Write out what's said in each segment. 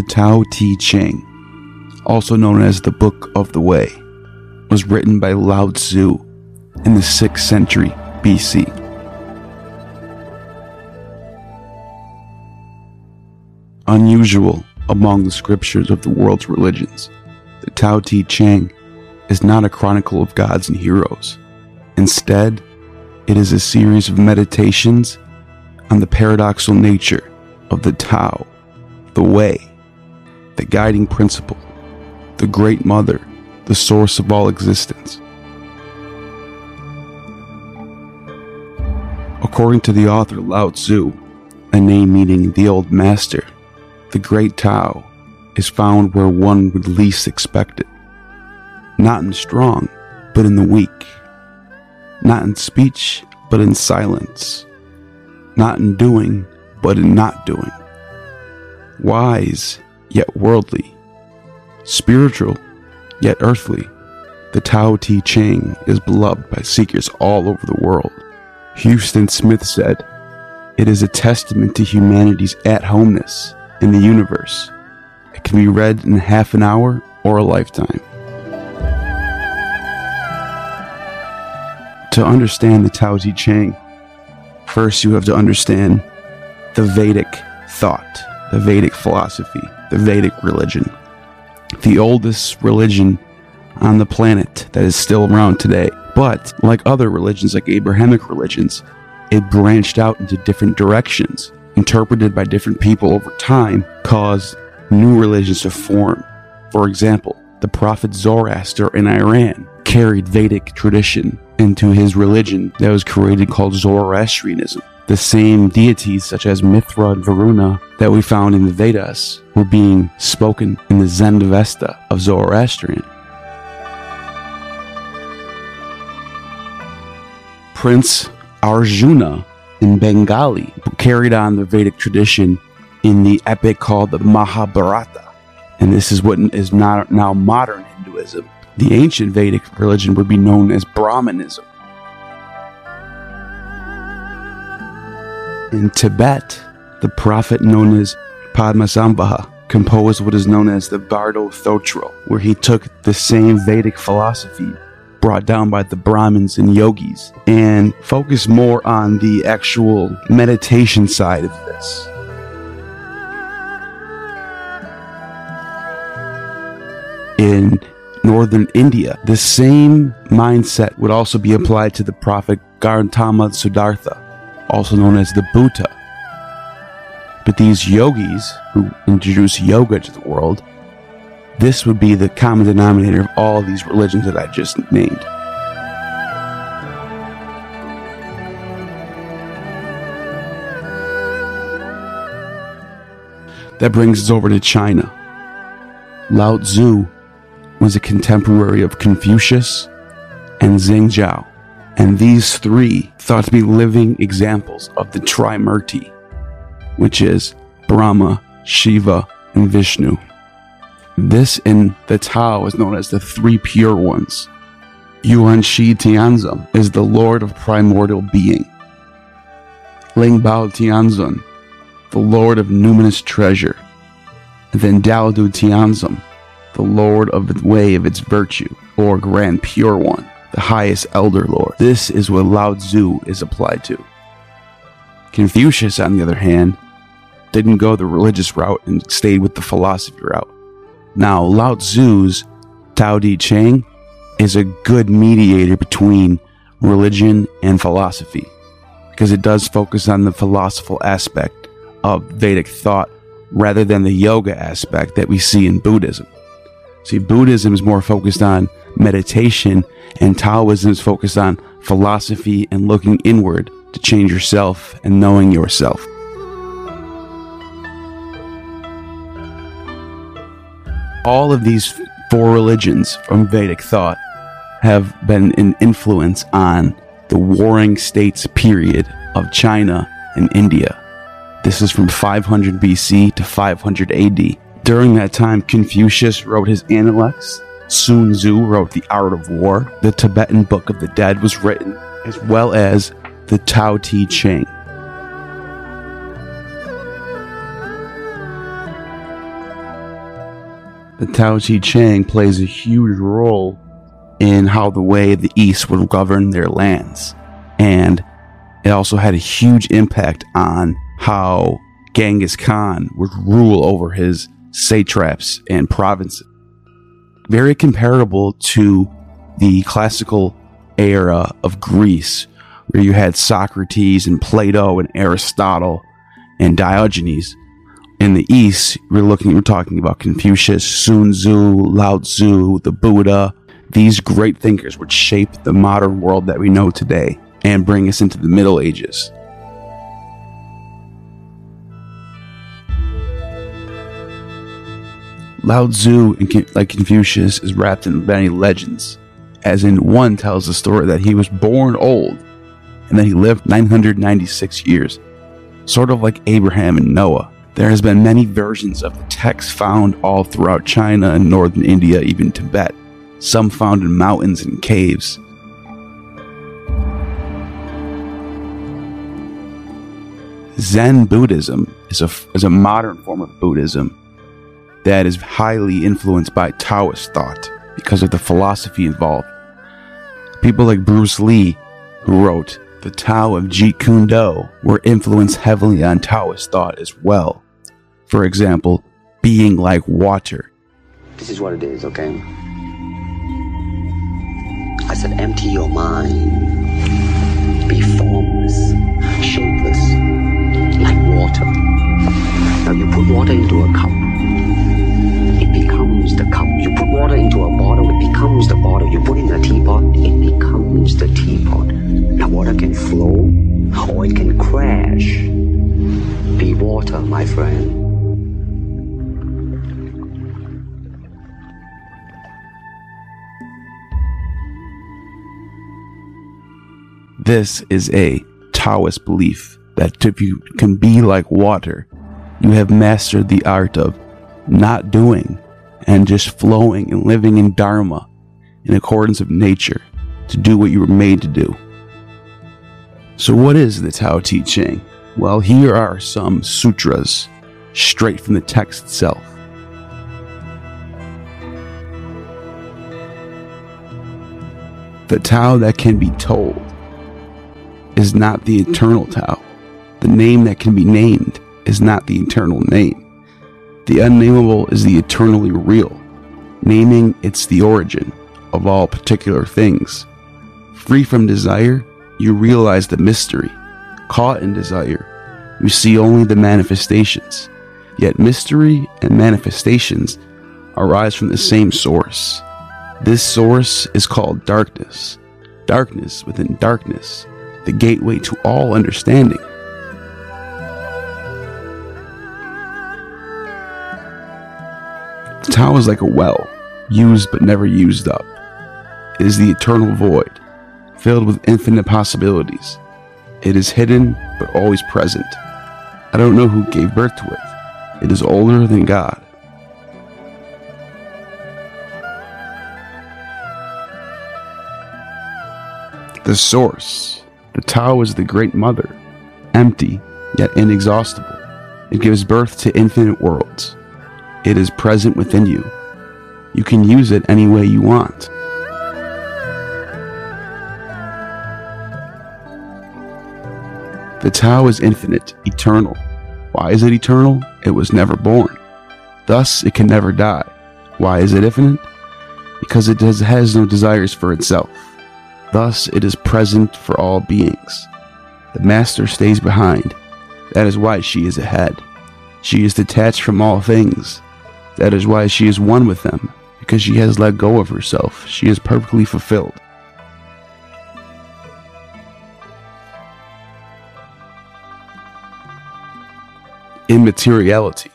The Tao Te Ching, also known as the Book of the Way, was written by Lao Tzu in the 6th century BC. Unusual among the scriptures of the world's religions, the Tao Te Ching is not a chronicle of gods and heroes. Instead, it is a series of meditations on the paradoxical nature of the Tao, the way, the guiding principle, the Great Mother, the source of all existence. According to the author Lao Tzu, a name meaning the old master, the Great Tao is found where one would least expect it. Not in the strong, but in the weak. Not in speech, but in silence. Not in doing, but in not doing. Wise, yet worldly. Spiritual, yet earthly. The Tao Te Ching is beloved by seekers all over the world. Huston Smith said, "It is a testament to humanity's at-homeness in the universe. It can be read in half an hour or a lifetime." To understand the Tao Te Ching, first you have to understand the Vedic thought, the Vedic philosophy, the Vedic religion, the oldest religion on the planet that is still around today. But like other religions, like Abrahamic religions, it branched out into different directions, interpreted by different people over time, caused new religions to form. For example, the prophet Zoroaster in Iran carried Vedic tradition into his religion that was created called Zoroastrianism. The same deities such as Mithra and Varuna that we found in the Vedas were being spoken in the Zend Avesta of Zoroastrian. Prince Arjuna in Bengali carried on the Vedic tradition in the epic called the Mahabharata. And this is what is now modern Hinduism. The ancient Vedic religion would be known as Brahmanism. In Tibet, the prophet known as Padmasambhava composed what is known as the Bardo Thodol, where he took the same Vedic philosophy brought down by the Brahmins and yogis and focused more on the actual meditation side of this. In northern India, the same mindset would also be applied to the prophet Gautama Siddhartha, also known as the Buddha. But these yogis who introduced yoga to the world, this would be the common denominator of all these religions that I just named. That brings us over to China. Lao Tzu was a contemporary of Confucius and Zeng Jiao, and these three thought to be living examples of the Trimurti, which is Brahma, Shiva, and Vishnu. This in the Tao is known as the Three Pure Ones. Yuan Shi Tianzun is the Lord of Primordial Being. Lingbao Tianzun, the Lord of Numinous Treasure. And then Dao Du Tianzun, the Lord of the Way of its Virtue, or Grand Pure One, the highest Elder Lord. This is what Lao Tzu is applied to. Confucius, on the other hand, didn't go the religious route and stayed with the philosophy route. Now, Lao Tzu's Tao Te Ching is a good mediator between religion and philosophy, because it does focus on the philosophical aspect of Vedic thought rather than the yoga aspect that we see in Buddhism. See, Buddhism is more focused on meditation, and Taoism is focused on philosophy and looking inward to change yourself and knowing yourself. All of these four religions from Vedic thought have been an influence on the warring states period of China and India. This is from 500 BC to 500 AD. During that time, Confucius wrote his Analects, Sun Tzu wrote The Art of War, the Tibetan Book of the Dead was written, as well as the Tao Te Ching. the Tao Te Ching plays a huge role in how the way the East would govern their lands. And it also had a huge impact on how Genghis Khan would rule over his satraps and provinces. Very comparable to the classical era of Greece, where you had Socrates and Plato and Aristotle and Diogenes. In the East, we're talking about Confucius, Sun Tzu, Lao Tzu, the Buddha. These great thinkers would shape the modern world that we know today and bring us into the Middle Ages. Lao Tzu, like Confucius, is wrapped in many legends, as in one tells the story that he was born old and that he lived 996 years, sort of like Abraham and Noah. There has been many versions of the text found all throughout China and northern India, even Tibet, some found in mountains and caves. Zen Buddhism is a modern form of Buddhism that is highly influenced by Taoist thought because of the philosophy involved. People like Bruce Lee, who wrote The Tao of Jeet Kune Do, were influenced heavily on Taoist thought as well. For example, being like water. This is what it is, okay? I said empty your mind, be formless, shapeless, like water. Now you put water into a cup, it becomes the cup. You put water into a bottle, it becomes the bottle. You put in a teapot, it becomes the teapot. Now water can flow or it can crash. Be water, my friend. This is a Taoist belief that if you can be like water, you have mastered the art of not doing and just flowing and living in Dharma in accordance with nature to do what you were made to do. So what is the Tao Te Ching? Well, here are some sutras straight from the text itself. The Tao that can be told is not the eternal Tao. The name that can be named is not the eternal name. The unnameable is the eternally real, naming it's the origin of all particular things. Free from desire, you realize the mystery. Caught in desire, you see only the manifestations. Yet mystery and manifestations arise from the same source. This source is called darkness. Darkness within darkness, the gateway to all understanding. The Tao is like a well, used but never used up. It is the eternal void, filled with infinite possibilities. It is hidden, but always present. I don't know who gave birth to it. It is older than God. The source. The Tao is the great mother, empty, yet inexhaustible. It gives birth to infinite worlds. It is present within you. You can use it any way you want. The Tao is infinite, eternal. Why is it eternal? It was never born. Thus, it can never die. Why is it infinite? Because it has no desires for itself. Thus, it is present for all beings. The Master stays behind. That is why she is ahead. She is detached from all things. That is why she is one with them, because she has let go of herself. She is perfectly fulfilled. Immateriality.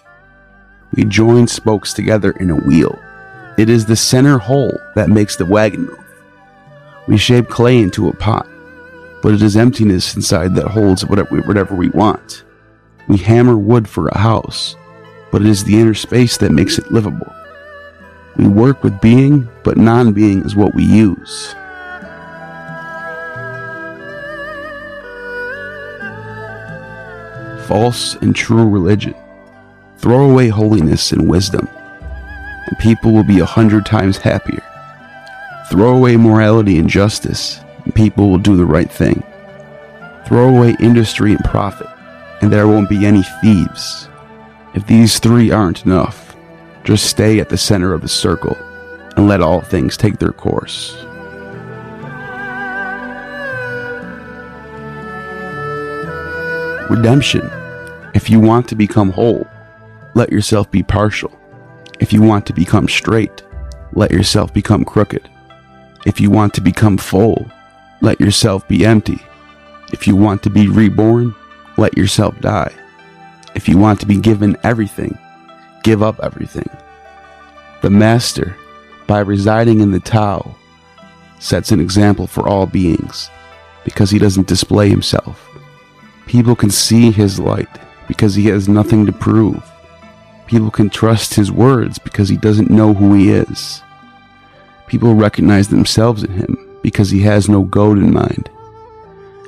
We join spokes together in a wheel. It is the center hole that makes the wagon move. We shape clay into a pot, but it is emptiness inside that holds whatever we want. We hammer wood for a house, but it is the inner space that makes it livable. We work with being, but non-being is what we use. False and true religion. Throw away holiness and wisdom. and people will be 100 times happier. Throw away morality and justice, and people will do the right thing. Throw away industry and profit, and there won't be any thieves. If these three aren't enough, just stay at the center of the circle and let all things take their course. Redemption. If you want to become whole, let yourself be partial. If you want to become straight, let yourself become crooked. If you want to become full, let yourself be empty. If you want to be reborn, let yourself die. If you want to be given everything, give up everything. The Master, by residing in the Tao, sets an example for all beings, because he doesn't display himself. People can see his light because he has nothing to prove. People can trust his words because he doesn't know who he is. People recognize themselves in him because he has no goal in mind.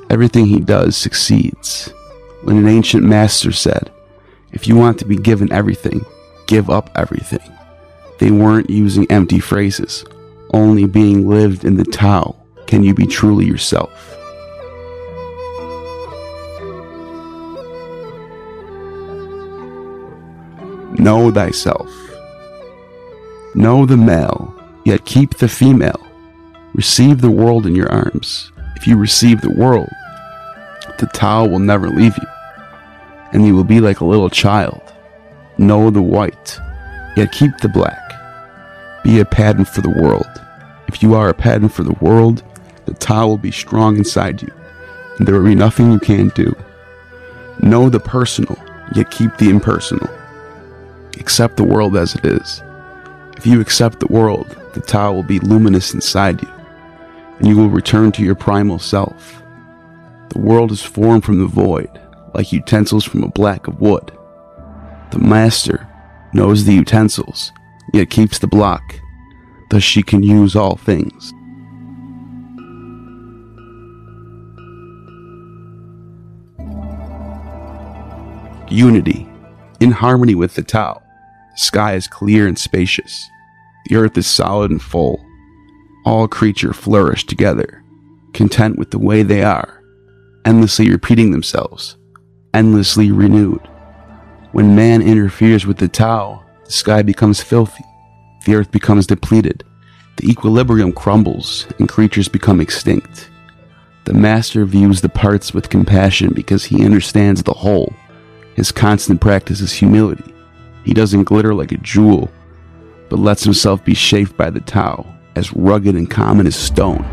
Everything he does succeeds. When an ancient master said, "If you want to be given everything, give up everything," they weren't using empty phrases. Only being lived in the Tao can you be truly yourself. Know thyself. Know the male, yet keep the female. Receive the world in your arms. If you receive the world, the Tao will never leave you, and you will be like a little child. Know the white, yet keep the black. Be a pattern for the world. If you are a pattern for the world, the Tao will be strong inside you, and there will be nothing you can't do. Know the personal, yet keep the impersonal. Accept the world as it is. If you accept the world, the Tao will be luminous inside you, and you will return to your primal self. The world is formed from the void, like utensils from a block of wood. The Master knows the utensils, yet keeps the block, thus she can use all things. Unity. In harmony with the Tao, the sky is clear and spacious. The earth is solid and full. All creatures flourish together, content with the way they are, endlessly repeating themselves, endlessly renewed. When man interferes with the Tao, the sky becomes filthy, the earth becomes depleted, the equilibrium crumbles, and creatures become extinct. The Master views the parts with compassion because he understands the whole. His constant practice is humility. He doesn't glitter like a jewel, but lets himself be shaped by the Tao, as rugged and common as stone.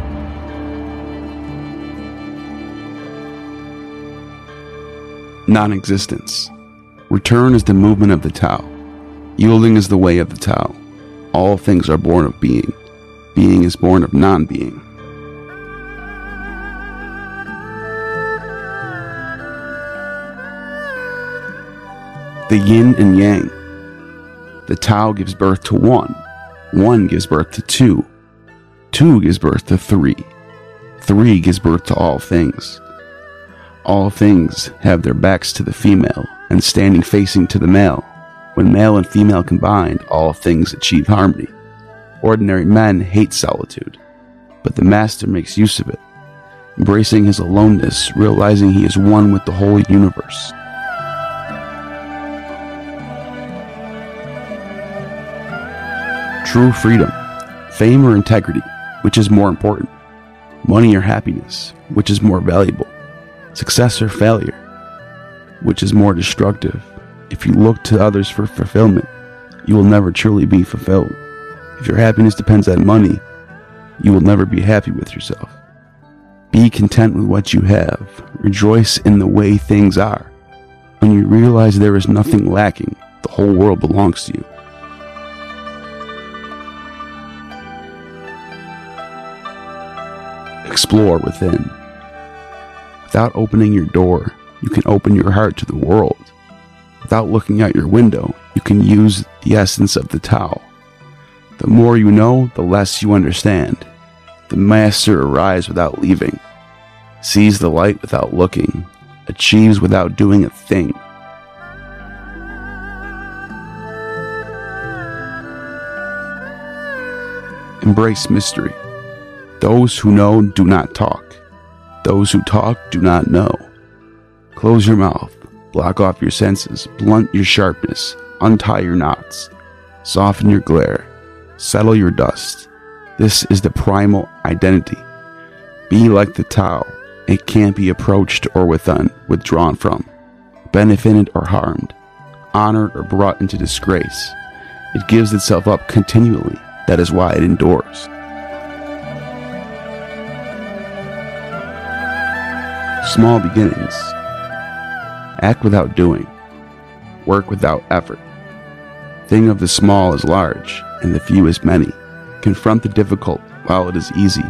Non-existence. Return is the movement of the Tao. Yielding is the way of the Tao. All things are born of being. Being is born of non-being. The yin and yang. The Tao gives birth to one. One gives birth to two. Two gives birth to three. Three gives birth to all things. All things have their backs to the female and standing facing to the male. When male and female combined, all things achieve harmony. Ordinary men hate solitude, but the Master makes use of it, embracing his aloneness, realizing he is one with the whole universe. True freedom. Fame or integrity, which is more important? Money or happiness, which is more valuable? Success or failure, which is more destructive? If you look to others for fulfillment, you will never truly be fulfilled. If your happiness depends on money, you will never be happy with yourself. Be content with what you have. Rejoice in the way things are. When you realize there is nothing lacking, the whole world belongs to you. Explore within. Without opening your door, you can open your heart to the world. Without looking out your window, you can use the essence of the Tao. The more you know, the less you understand. The Master arrives without leaving, sees the light without looking, achieves without doing a thing. embrace mystery. Those who know do not talk. Those who talk do not know. Close your mouth, block off your senses, blunt your sharpness, untie your knots, soften your glare, settle your dust. This is the primal identity. Be like the Tao. It can't be approached or withdrawn from, benefited or harmed, honored or brought into disgrace. It gives itself up continually. That is why it endures. Small beginnings. Act without doing. Work without effort. Think of the small as large, and the few as many. Confront the difficult while it is easy.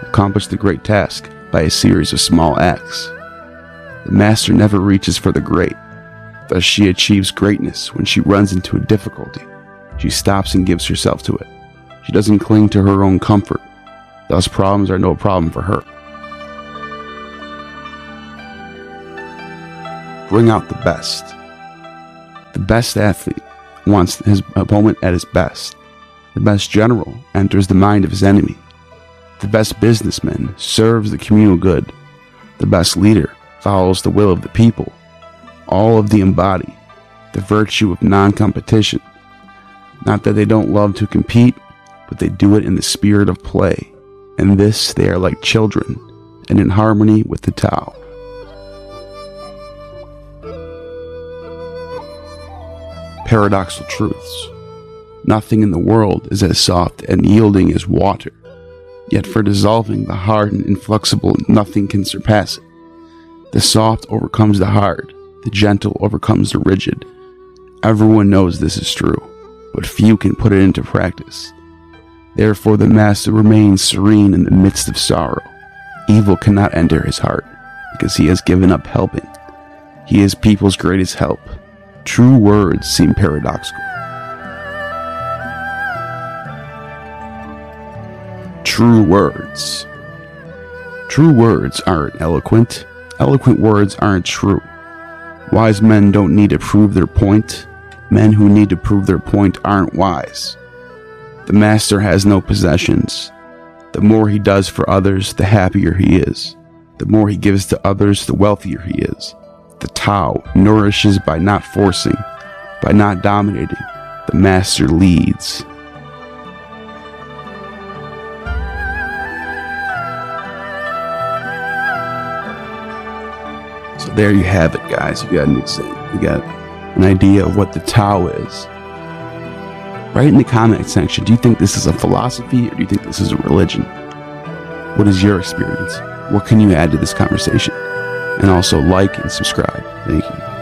Accomplish the great task by a series of small acts. The master never reaches for the great. Thus she achieves greatness when she runs into a difficulty. She stops and gives herself to it. She doesn't cling to her own comfort. Thus problems are no problem for her. Bring out the best. The best athlete wants his opponent at his best. The best general enters the mind of his enemy. The best businessman serves the communal good. The best leader follows the will of the people. All of the embody the virtue of non-competition. Not that they don't love to compete, but they do it in the spirit of play. In this they are like children, and in harmony with the Tao. Paradoxical truths. Nothing in the world is as soft and yielding as water, yet for dissolving the hard and inflexible nothing can surpass it. The soft overcomes the hard, the gentle overcomes the rigid. Everyone knows this is true, but few can put it into practice. Therefore the master remains serene in the midst of sorrow. Evil cannot enter his heart, because he has given up helping. He is people's greatest help. True words seem paradoxical. True words. True words aren't eloquent. Eloquent words aren't true. Wise men don't need to prove their point. Men who need to prove their point aren't wise. The master has no possessions. The more he does for others, the happier he is. The more he gives to others, the wealthier he is. The Tao nourishes by not forcing, by not dominating. The master leads. So there you have it, guys. You got an example. You got an idea of what the Tao is. Write in the comment section, do you think this is a philosophy, or do you think this is a religion? What is your experience? What can you add to this conversation? And also like and subscribe. Thank you.